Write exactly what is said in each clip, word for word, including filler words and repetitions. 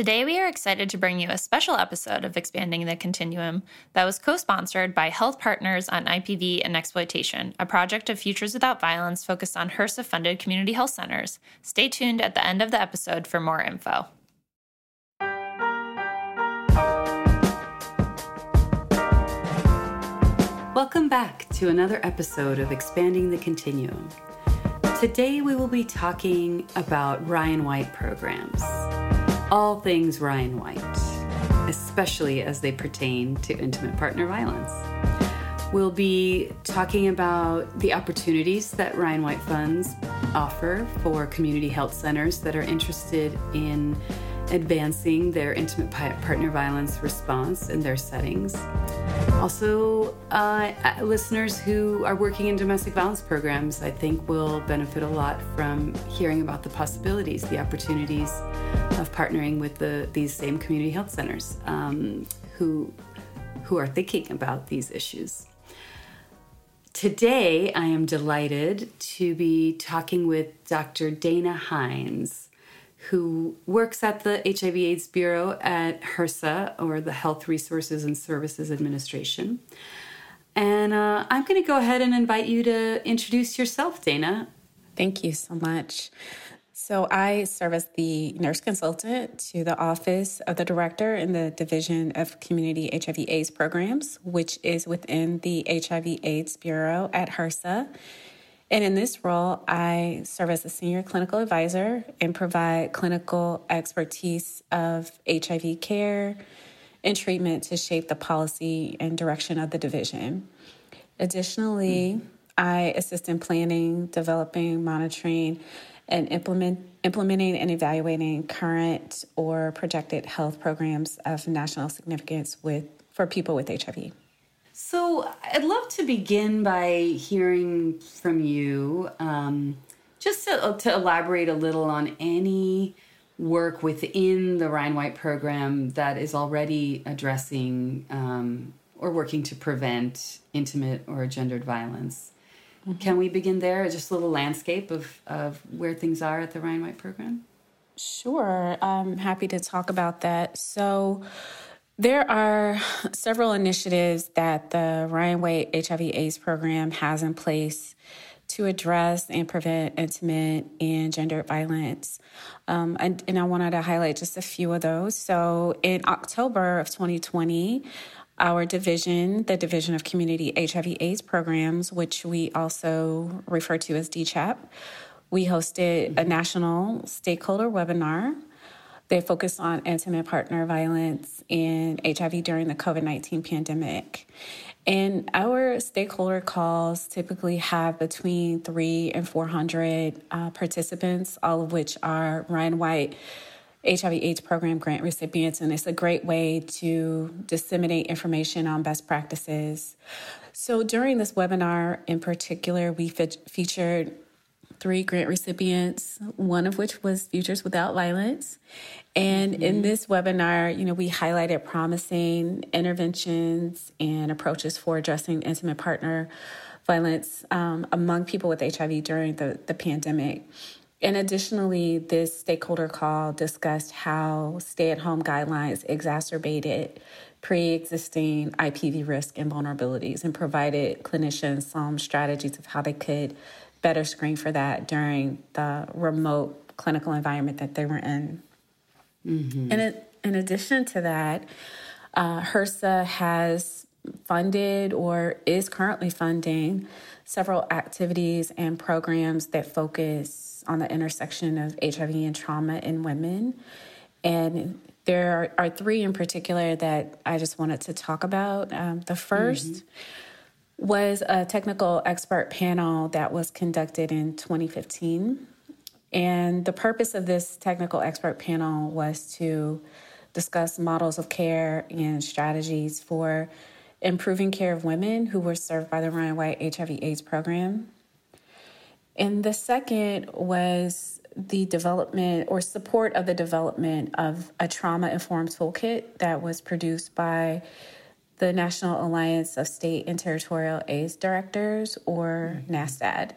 Today, we are excited to bring you a special episode of Expanding the Continuum that was co-sponsored by Health Partners on I P V and Exploitation, a project of Futures Without Violence focused on H R S A-funded community health centers. Stay tuned at the end of the episode for more info. Welcome back to another episode of Expanding the Continuum. Today, we will be talking about Ryan White programs. All things Ryan White, especially as they pertain to intimate partner violence. We'll be talking about the opportunities that Ryan White funds offer for community health centers that are interested in advancing their intimate partner violence response in their settings. Also, uh, listeners who are working in domestic violence programs, I think, will benefit a lot from hearing about the possibilities, the opportunities of partnering with the, these same community health centers um, who, who are thinking about these issues. Today, I am delighted to be talking with Doctor Dana Hines, who works at the H I V/AIDS Bureau at H R S A, or the Health Resources and Services Administration. And uh, I'm going to go ahead and invite you to introduce yourself, Dana. Thank you so much. So I serve as the nurse consultant to the Office of the Director in the Division of Community H I V/AIDS Programs, which is within the H I V/AIDS Bureau at H R S A. And in this role, I serve as a senior clinical advisor and provide clinical expertise of H I V care and treatment to shape the policy and direction of the division. Additionally, mm-hmm. I assist in planning, developing, monitoring, and implement, implementing and evaluating current or projected health programs of national significance with for people with H I V. So I'd love to begin by hearing from you, um, just to, to elaborate a little on any work within the Ryan White program that is already addressing um, or working to prevent intimate or gendered violence. Mm-hmm. Can we begin there? Just a little landscape of, of where things are at the Ryan White program? Sure. I'm happy to talk about that. So there are several initiatives that the Ryan White H I V/AIDS program has in place to address and prevent intimate and gendered violence. Um, and, and I wanted to highlight just a few of those. So in October of twenty twenty, our division, the Division of Community H I V/AIDS Programs, which we also refer to as D CHAP, we hosted a national stakeholder webinar. They focused on intimate partner violence and H I V during the COVID nineteen pandemic. And our stakeholder calls typically have between three and four hundred uh, participants, all of which are Ryan White H I V/AIDS program grant recipients. And it's a great way to disseminate information on best practices. So during this webinar in particular, we fe- featured three grant recipients, one of which was Futures Without Violence. And mm-hmm. in this webinar, you know, we highlighted promising interventions and approaches for addressing intimate partner violence um, among people with H I V during the, the pandemic. And additionally, this stakeholder call discussed how stay-at-home guidelines exacerbated pre-existing I P V risk and vulnerabilities and provided clinicians some strategies of how they could better screen for that during the remote clinical environment that they were in. Mm-hmm. And in, in addition to that, uh, H R S A has funded or is currently funding several activities and programs that focus on the intersection of H I V and trauma in women. And there are, are three in particular that I just wanted to talk about. Um, the first mm-hmm. was a technical expert panel that was conducted in twenty fifteen. And the purpose of this technical expert panel was to discuss models of care and strategies for improving care of women who were served by the Ryan White H I V/AIDS program. And the second was the development or support of the development of a trauma-informed toolkit that was produced by the National Alliance of State and Territorial AIDS Directors, or mm-hmm. NASTAD.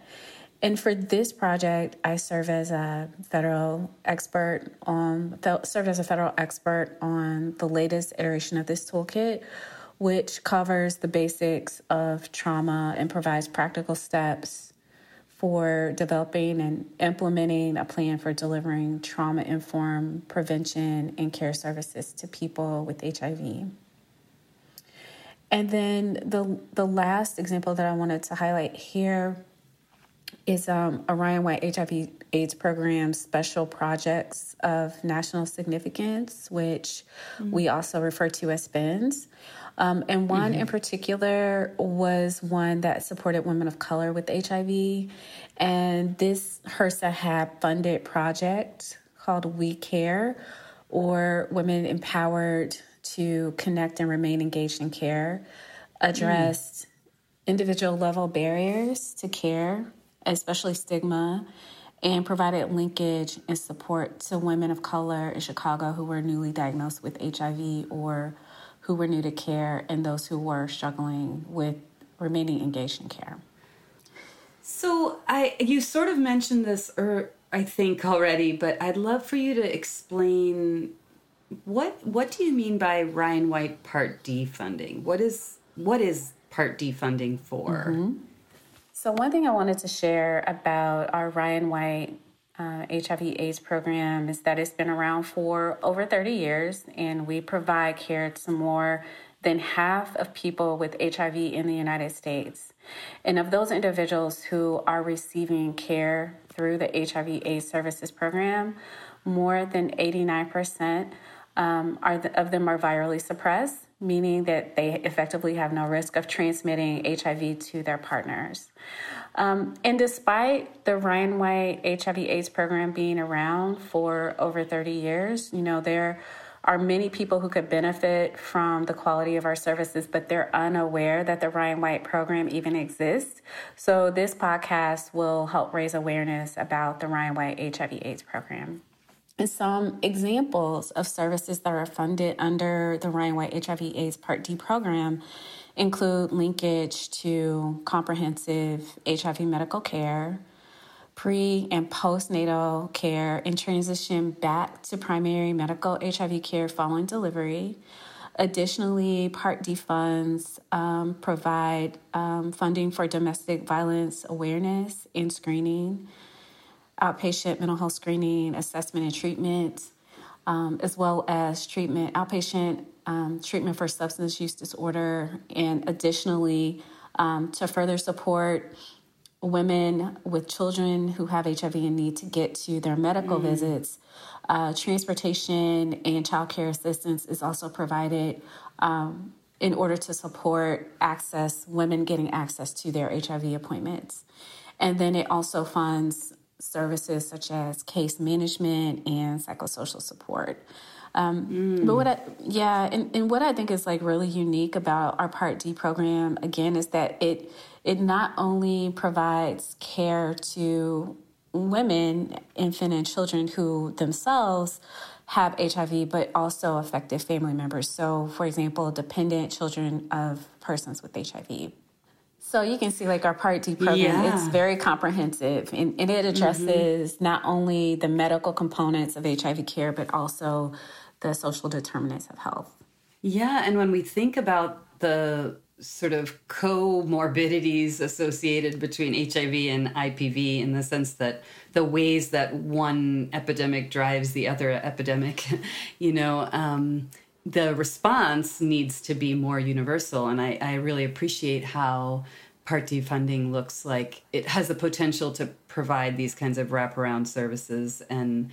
And for this project, I serve as a federal expert on served as a federal expert on the latest iteration of this toolkit, which covers the basics of trauma and provides practical steps for developing and implementing a plan for delivering trauma-informed prevention and care services to people with H I V. And then the the last example that I wanted to highlight here is um, a Ryan White H I V AIDS program special projects of national significance, which mm-hmm. we also refer to as S P N S. Um, and one mm-hmm. in particular was one that supported women of color with H I V. And this H R S A had funded project called We Care, or Women Empowered to Connect and Remain Engaged in Care, addressed mm. individual level barriers to care, especially stigma, and provided linkage and support to women of color in Chicago who were newly diagnosed with H I V or who were new to care, and those who were struggling with remaining engaged in care. So I, you sort of mentioned this, or I think already, but I'd love for you to explain what what do you mean by Ryan White Part D funding? What is what is Part D funding for? Mm-hmm. So one thing I wanted to share about our Ryan White uh, H I V AIDS program is that it's been around for over thirty years, and we provide care to more than half of people with H I V in the United States. And of those individuals who are receiving care through the H I V AIDS services program, more than eighty-nine percent um, are the, of them are virally suppressed, meaning that they effectively have no risk of transmitting H I V to their partners. Um, and despite the Ryan White H I V AIDS program being around for over thirty years, you know, there are many people who could benefit from the quality of our services, but they're unaware that the Ryan White program even exists. So this podcast will help raise awareness about the Ryan White H I V AIDS program. And some examples of services that are funded under the Ryan White H I V AIDS Part D program include linkage to comprehensive H I V medical care, pre- and postnatal care, and transition back to primary medical H I V care following delivery. Additionally, Part D funds um, provide um, funding for domestic violence awareness and screening, outpatient mental health screening, assessment and treatment, um, as well as treatment, outpatient um, treatment for substance use disorder, and additionally um, to further support women with children who have H I V and need to get to their medical mm. visits. Uh, transportation and child care assistance is also provided um, in order to support access, women getting access to their H I V appointments. And then it also funds services such as case management and psychosocial support. Um, mm. But what I, yeah, and, and what I think is like really unique about our Part D program, again, is that it it not only provides care to women, infant and children who themselves have H I V, but also affected family members. So, for example, dependent children of persons with H I V. So you can see like our Part D program, yeah. it's very comprehensive, and, and it addresses mm-hmm. not only the medical components of H I V care, but also the social determinants of health. Yeah, and when we think about the sort of comorbidities associated between H I V and I P V, in the sense that the ways that one epidemic drives the other epidemic, you know, um, the response needs to be more universal. And I, I really appreciate how Part D funding looks like it has the potential to provide these kinds of wraparound services and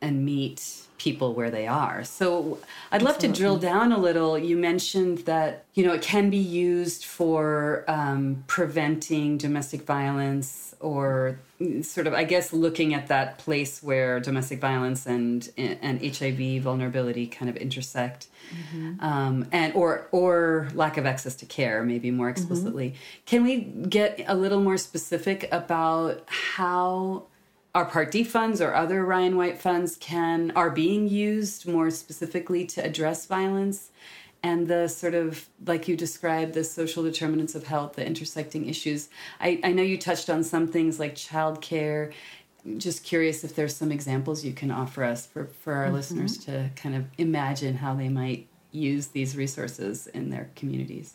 and meet people where they are. So I'd love Absolutely. to drill down a little. You mentioned that, you know, it can be used for um, preventing domestic violence, or sort of, I guess, looking at that place where domestic violence and and H I V vulnerability kind of intersect, mm-hmm. um, and or or lack of access to care, maybe more explicitly. Mm-hmm. Can we get a little more specific about how our Part D funds or other Ryan White funds can are being used more specifically to address violence, and the sort of, like you described, the social determinants of health, the intersecting issues. I, I know you touched on some things like childcare. Just curious if there's some examples you can offer us for, for our mm-hmm. listeners to kind of imagine how they might use these resources in their communities.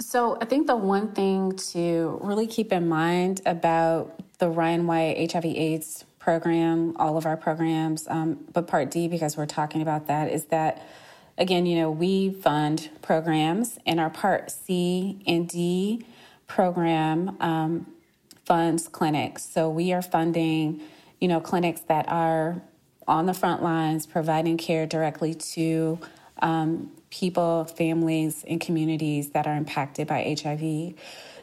So I think the one thing to really keep in mind about the Ryan White H I V AIDS program, all of our programs, um, but Part D, because we're talking about that, is that, again, you know, we fund programs, and our Part C and D program um, funds clinics. So we are funding, you know, clinics that are on the front lines providing care directly to um, people, families, and communities that are impacted by H I V.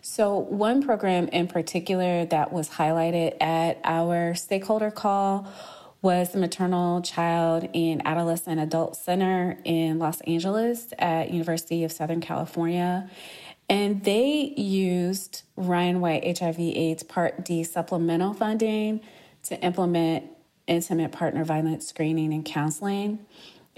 So one program in particular that was highlighted at our stakeholder call was the Maternal Child and Adolescent Adult Center in Los Angeles at University of Southern California. And they used Ryan White H I V AIDS Part D supplemental funding to implement intimate partner violence screening and counseling.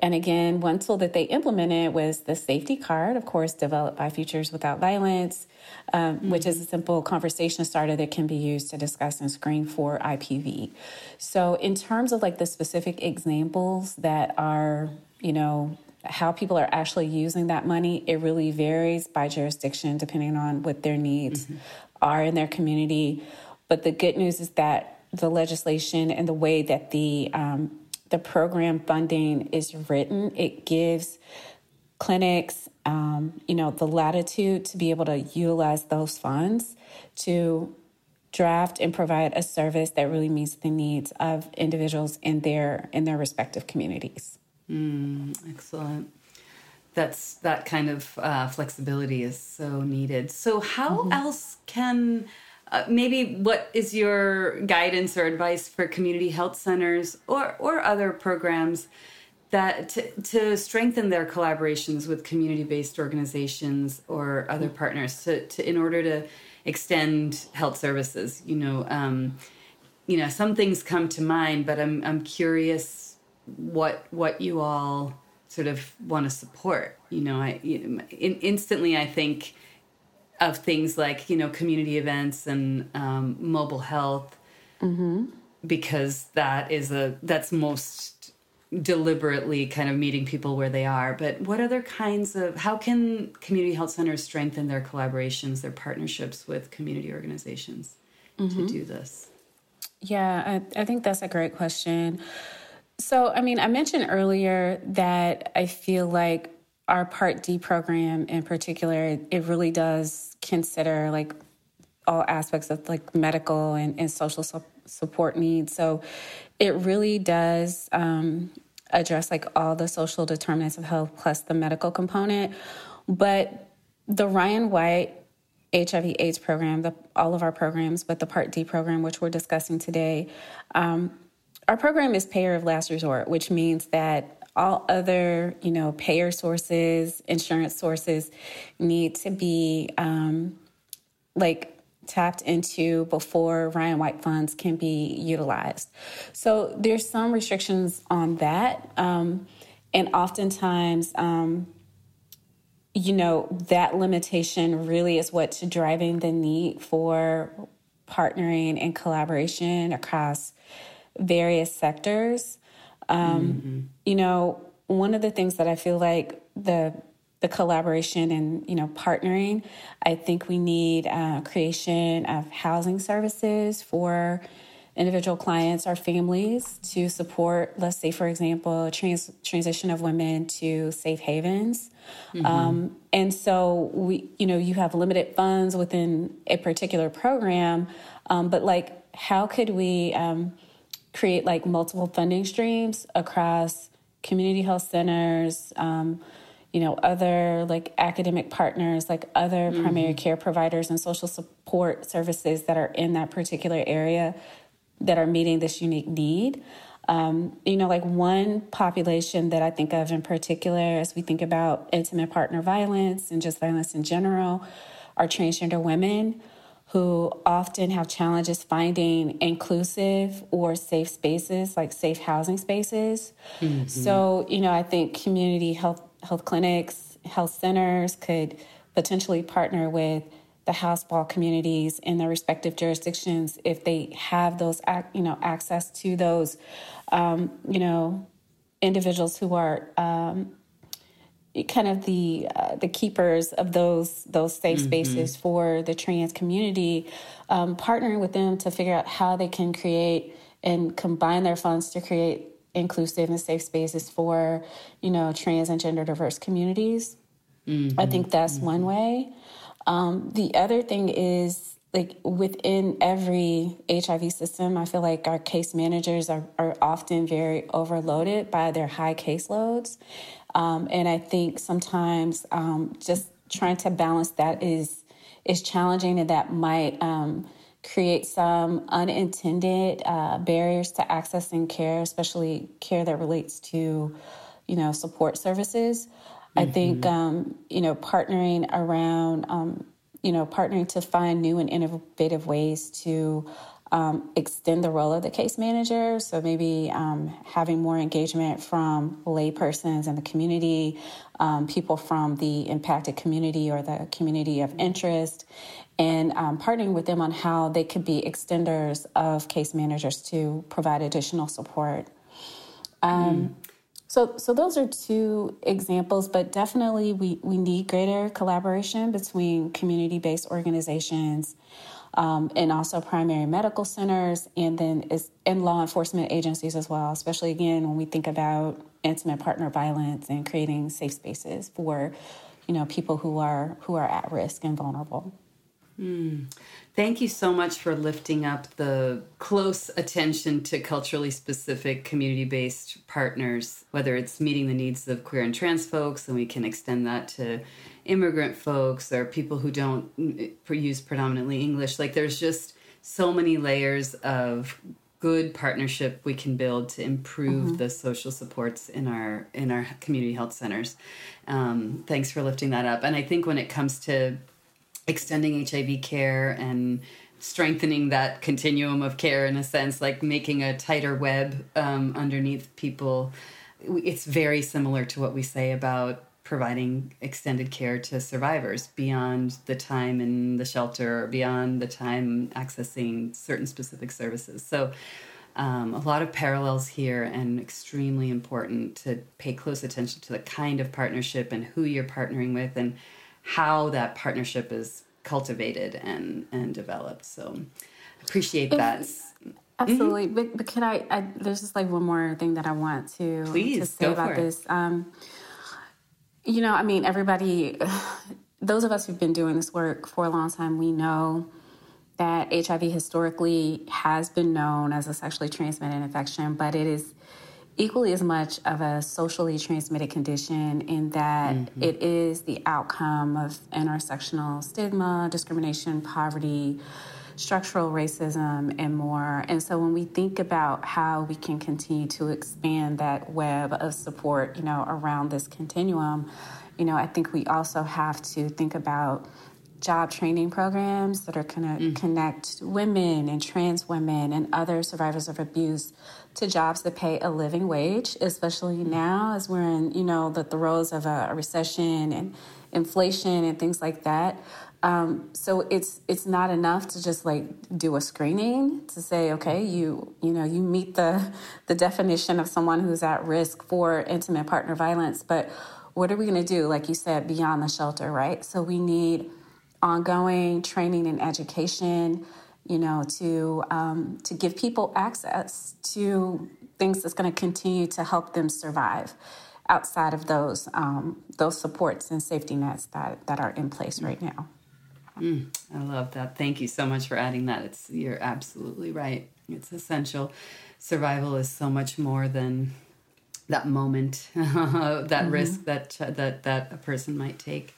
And again, one tool that they implemented was the safety card, of course, developed by Futures Without Violence, um, mm-hmm. which is a simple conversation starter that can be used to discuss and screen for I P V. So in terms of like the specific examples that are, you know, how people are actually using that money, it really varies by jurisdiction depending on what their needs mm-hmm. are in their community. But the good news is that the legislation and the way that the um, the program funding is written, it gives clinics, um, you know, the latitude to be able to utilize those funds to draft and provide a service that really meets the needs of individuals in their in their respective communities. Mm, excellent. That's that kind of uh, flexibility is so needed. So how mm-hmm. else can... Uh, maybe what is your guidance or advice for community health centers or, or other programs that t- to strengthen their collaborations with community-based organizations or other partners to, to in order to extend health services? You know, um, you know, some things come to mind, but I'm I'm curious what what you all sort of want to support. You know, I in, instantly I think of things like, you know, community events and um, mobile health, mm-hmm. because that is a that's most deliberately kind of meeting people where they are. But what other kinds of, how can community health centers strengthen their collaborations, their partnerships with community organizations mm-hmm. to do this? Yeah, I, I think that's a great question. So, I mean, I mentioned earlier that I feel like our Part D program in particular, it really does consider like all aspects of like medical and, and social su- support needs. So it really does um, address like all the social determinants of health plus the medical component. But the Ryan White H I V AIDS program, the, all of our programs, but the Part D program, which we're discussing today, um, our program is payer of last resort, which means that all other, you know, payer sources, insurance sources need to be um, like tapped into before Ryan White funds can be utilized. So there's some restrictions on that. Um, and oftentimes, um, you know, that limitation really is what's driving the need for partnering and collaboration across various sectors. Um, mm-hmm. You know, one of the things that I feel like the the collaboration and, you know, partnering, I think we need uh, creation of housing services for individual clients or families to support, let's say, for example, trans- transition of women to safe havens. Mm-hmm. Um, and so, we, you know, you have limited funds within a particular program, um, but like how could we... Um, create like multiple funding streams across community health centers, um, you know, other like academic partners, like other mm-hmm. primary care providers and social support services that are in that particular area that are meeting this unique need. Um, you know, like one population that I think of in particular as we think about intimate partner violence and just violence in general are transgender women, who often have challenges finding inclusive or safe spaces, like safe housing spaces. Mm-hmm. So, you know, I think community health health clinics, health centers could potentially partner with the houseball communities in their respective jurisdictions if they have those, you know, access to those, um, you know, individuals who are um, kind of the uh, the keepers of those those safe spaces mm-hmm. for the trans community, um, partnering with them to figure out how they can create and combine their funds to create inclusive and safe spaces for, you know, trans and gender diverse communities. Mm-hmm. I think that's mm-hmm. one way. Um, the other thing is, like, within every H I V system, I feel like our case managers are, are often very overloaded by their high caseloads. Um, and I think sometimes um, just trying to balance that is is challenging, and that might um, create some unintended uh, barriers to accessing care, especially care that relates to, you know, support services. I think, um, you know, partnering around, um, you know, partnering to find new and innovative ways to um, extend the role of the case manager. So maybe um, having more engagement from laypersons in the community, um, people from the impacted community or the community of interest, and um, partnering with them on how they could be extenders of case managers to provide additional support. Um, mm. So so those are two examples, but definitely we, we need greater collaboration between community-based organizations um, and also primary medical centers, and then is, and law enforcement agencies as well, especially, again, when we think about intimate partner violence and creating safe spaces for, you know, people who are who are at risk and vulnerable. Mm. Thank you so much for lifting up the close attention to culturally specific community-based partners, whether it's meeting the needs of queer and trans folks, and we can extend that to immigrant folks or people who don't use predominantly English. Like, there's just so many layers of good partnership we can build to improve mm-hmm. the social supports in our in our community health centers. Um, thanks for lifting that up. And I think when it comes to extending H I V care and strengthening that continuum of care, in a sense, like making a tighter web um, underneath people. It's very similar to what we say about providing extended care to survivors beyond the time in the shelter, or beyond the time accessing certain specific services. So um, a lot of parallels here, and extremely important to pay close attention to the kind of partnership and who you're partnering with, and how that partnership is cultivated and, and developed. So appreciate that. Absolutely. Mm-hmm. But, but can I, I, there's just like one more thing that I want to, Please, to say go about for it. This. Um, you know, I mean, everybody, those of us who've been doing this work for a long time, we know that H I V historically has been known as a sexually transmitted infection, but it is equally as much of a socially transmitted condition, in that mm-hmm. it is the outcome of intersectional stigma, discrimination, poverty, structural racism, and more. And so when we think about how we can continue to expand that web of support, you know, around this continuum, you know, I think we also have to think about job training programs that are going to mm. connect women and trans women and other survivors of abuse to jobs that pay a living wage, especially now as we're in, you know, the throes of a recession and inflation and things like that. Um, so it's it's not enough to just like do a screening to say, okay, you you know you meet the the definition of someone who's at risk for intimate partner violence, but what are we going to do? Like you said, beyond the shelter, right? So we need ongoing training and education, you know, to um, to give people access to things that's going to continue to help them survive outside of those um, those supports and safety nets that, that are in place right now. Mm, I love that. Thank you so much for adding that. It's you're absolutely right. It's essential. Survival is so much more than that moment, that mm-hmm. risk that that that a person might take.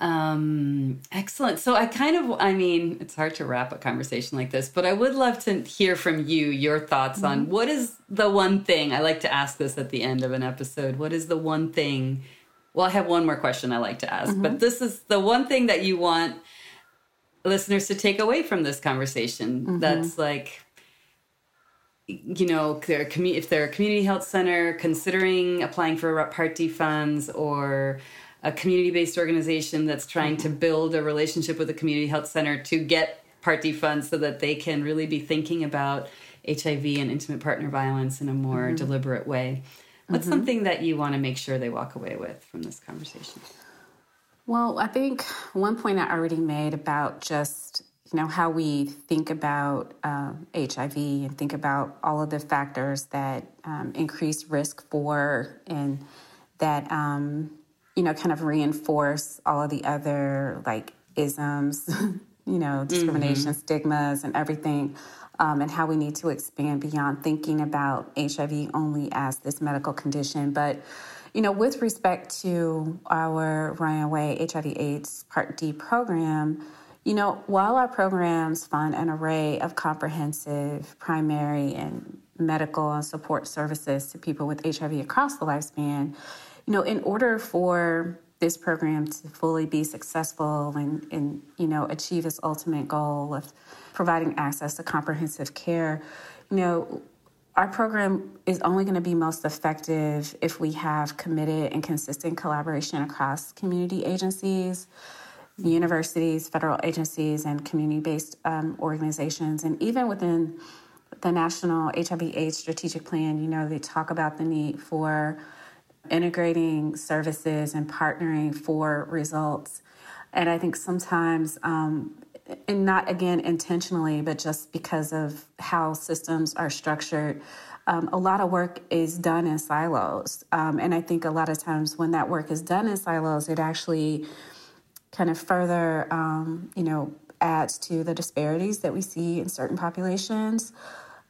Um, excellent. So I kind of, I mean, it's hard to wrap a conversation like this, but I would love to hear from you, your thoughts mm-hmm. on what is the one thing, I like to ask this at the end of an episode, what is the one thing, well, I have one more question I like to ask, mm-hmm. but this is the one thing that you want listeners to take away from this conversation. Mm-hmm. That's like, you know, their commu- if they're a community health center, considering applying for a Part D funds, or a community-based organization that's trying to build a relationship with a community health center to get Part D funds so that they can really be thinking about H I V and intimate partner violence in a more mm-hmm. deliberate way. What's mm-hmm. something that you want to make sure they walk away with from this conversation? Well, I think one point I already made about just, you know, how we think about um, H I V and think about all of the factors that um, increase risk for, and that, um, you know, kind of reinforce all of the other, like, isms, you know, discrimination, mm-hmm. stigmas, and everything. Um, and how we need to expand beyond thinking about H I V only as this medical condition. But, you know, with respect to our Ryan White H I V AIDS Part D program, you know, while our programs fund an array of comprehensive primary and medical and support services to people with H I V across the lifespan, you know, in order for this program to fully be successful and, and you know, achieve its ultimate goal of providing access to comprehensive care, you know, our program is only going to be most effective if we have committed and consistent collaboration across community agencies, universities, federal agencies, and community-based um, organizations. And even within the National H I V AIDS Strategic Plan, you know, they talk about the need for integrating services and partnering for results. And I think sometimes, um, and not again intentionally, but just because of how systems are structured, um, a lot of work is done in silos. Um, and I think a lot of times when that work is done in silos, it actually kind of further, um, you know, adds to the disparities that we see in certain populations.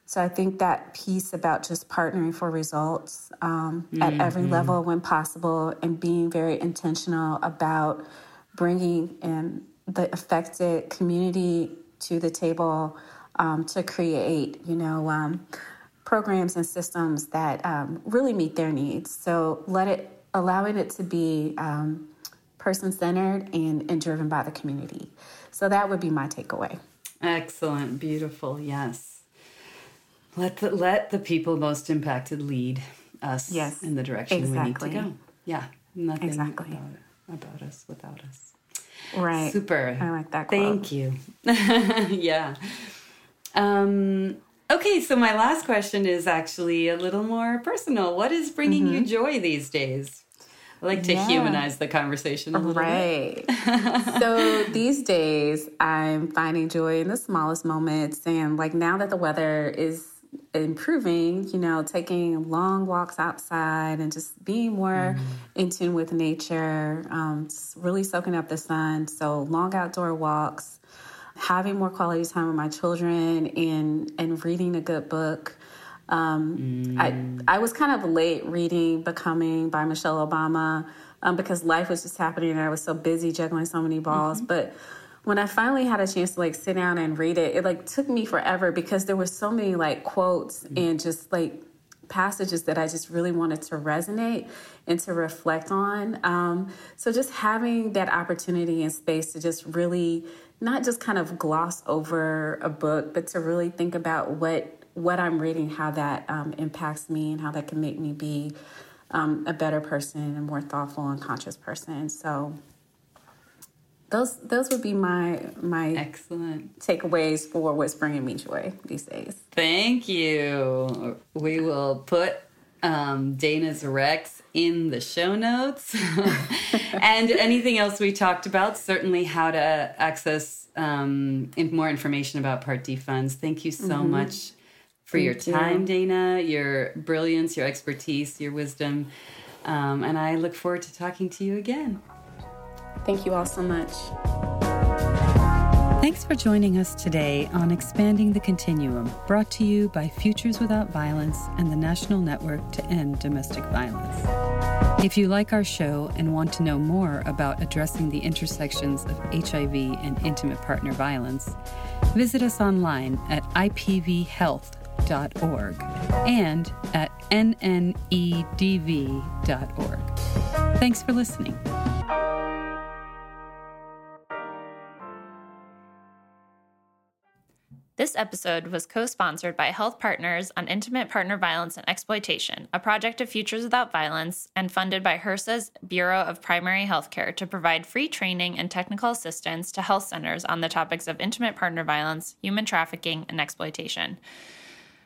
So I think that piece about just partnering for results um, mm-hmm. at every level when possible, and being very intentional about bringing in the affected community to the table um, to create, you know, um, programs and systems that um, really meet their needs. So let it allowing it to be um, person-centered and, and driven by the community. So that would be my takeaway. Excellent. Beautiful. Yes. Let the, let the people most impacted lead us yes, in the direction exactly. we need to go. Yeah, nothing exactly. about, about us without us. Right. Super. I like that quote. Thank you. yeah. Um, okay, so my last question is actually a little more personal. What is bringing mm-hmm. you joy these days? I like to yeah. humanize the conversation a little right. bit. Right. So these days, I'm finding joy in the smallest moments. And like now that the weather is improving, you know, taking long walks outside and just being more mm. in tune with nature, um, really soaking up the sun. So long outdoor walks, having more quality time with my children, and, and reading a good book. Um, mm. I I was kind of late reading Becoming by Michelle Obama um, because life was just happening and I was so busy juggling so many balls. Mm-hmm. But when I finally had a chance to, like, sit down and read it, it, like, took me forever because there were so many, like, quotes mm-hmm. and just, like, passages that I just really wanted to resonate and to reflect on. Um, so just having that opportunity and space to just really not just kind of gloss over a book, but to really think about what what I'm reading, how that um, impacts me and how that can make me be um, a better person and more thoughtful and conscious person. So... Those those would be my my excellent takeaways for what's bringing me joy these days. Thank you. We will put um, Dana's Recs in the show notes. And anything else we talked about, certainly how to access um, more information about Part D funds. Thank you so mm-hmm. much for Thank your time, you. Dana, your brilliance, your expertise, your wisdom. Um, and I look forward to talking to you again. Thank you all so much. Thanks for joining us today on Expanding the Continuum, brought to you by Futures Without Violence and the National Network to End Domestic Violence. If you like our show and want to know more about addressing the intersections of H I V and intimate partner violence, visit us online at I P V health dot org and at N N E D V dot org. Thanks for listening. This episode was co-sponsored by Health Partners on Intimate Partner Violence and Exploitation, a project of Futures Without Violence, and funded by HRSA's Bureau of Primary Healthcare to provide free training and technical assistance to health centers on the topics of intimate partner violence, human trafficking, and exploitation.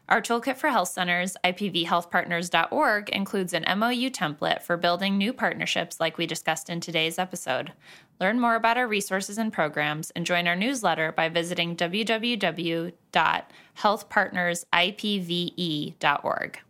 Our toolkit for health centers, I P V Health Partners dot org, includes an M O U template for building new partnerships like we discussed in today's episode. Learn more about our resources and programs and join our newsletter by visiting w w w dot health partners i p v e dot org.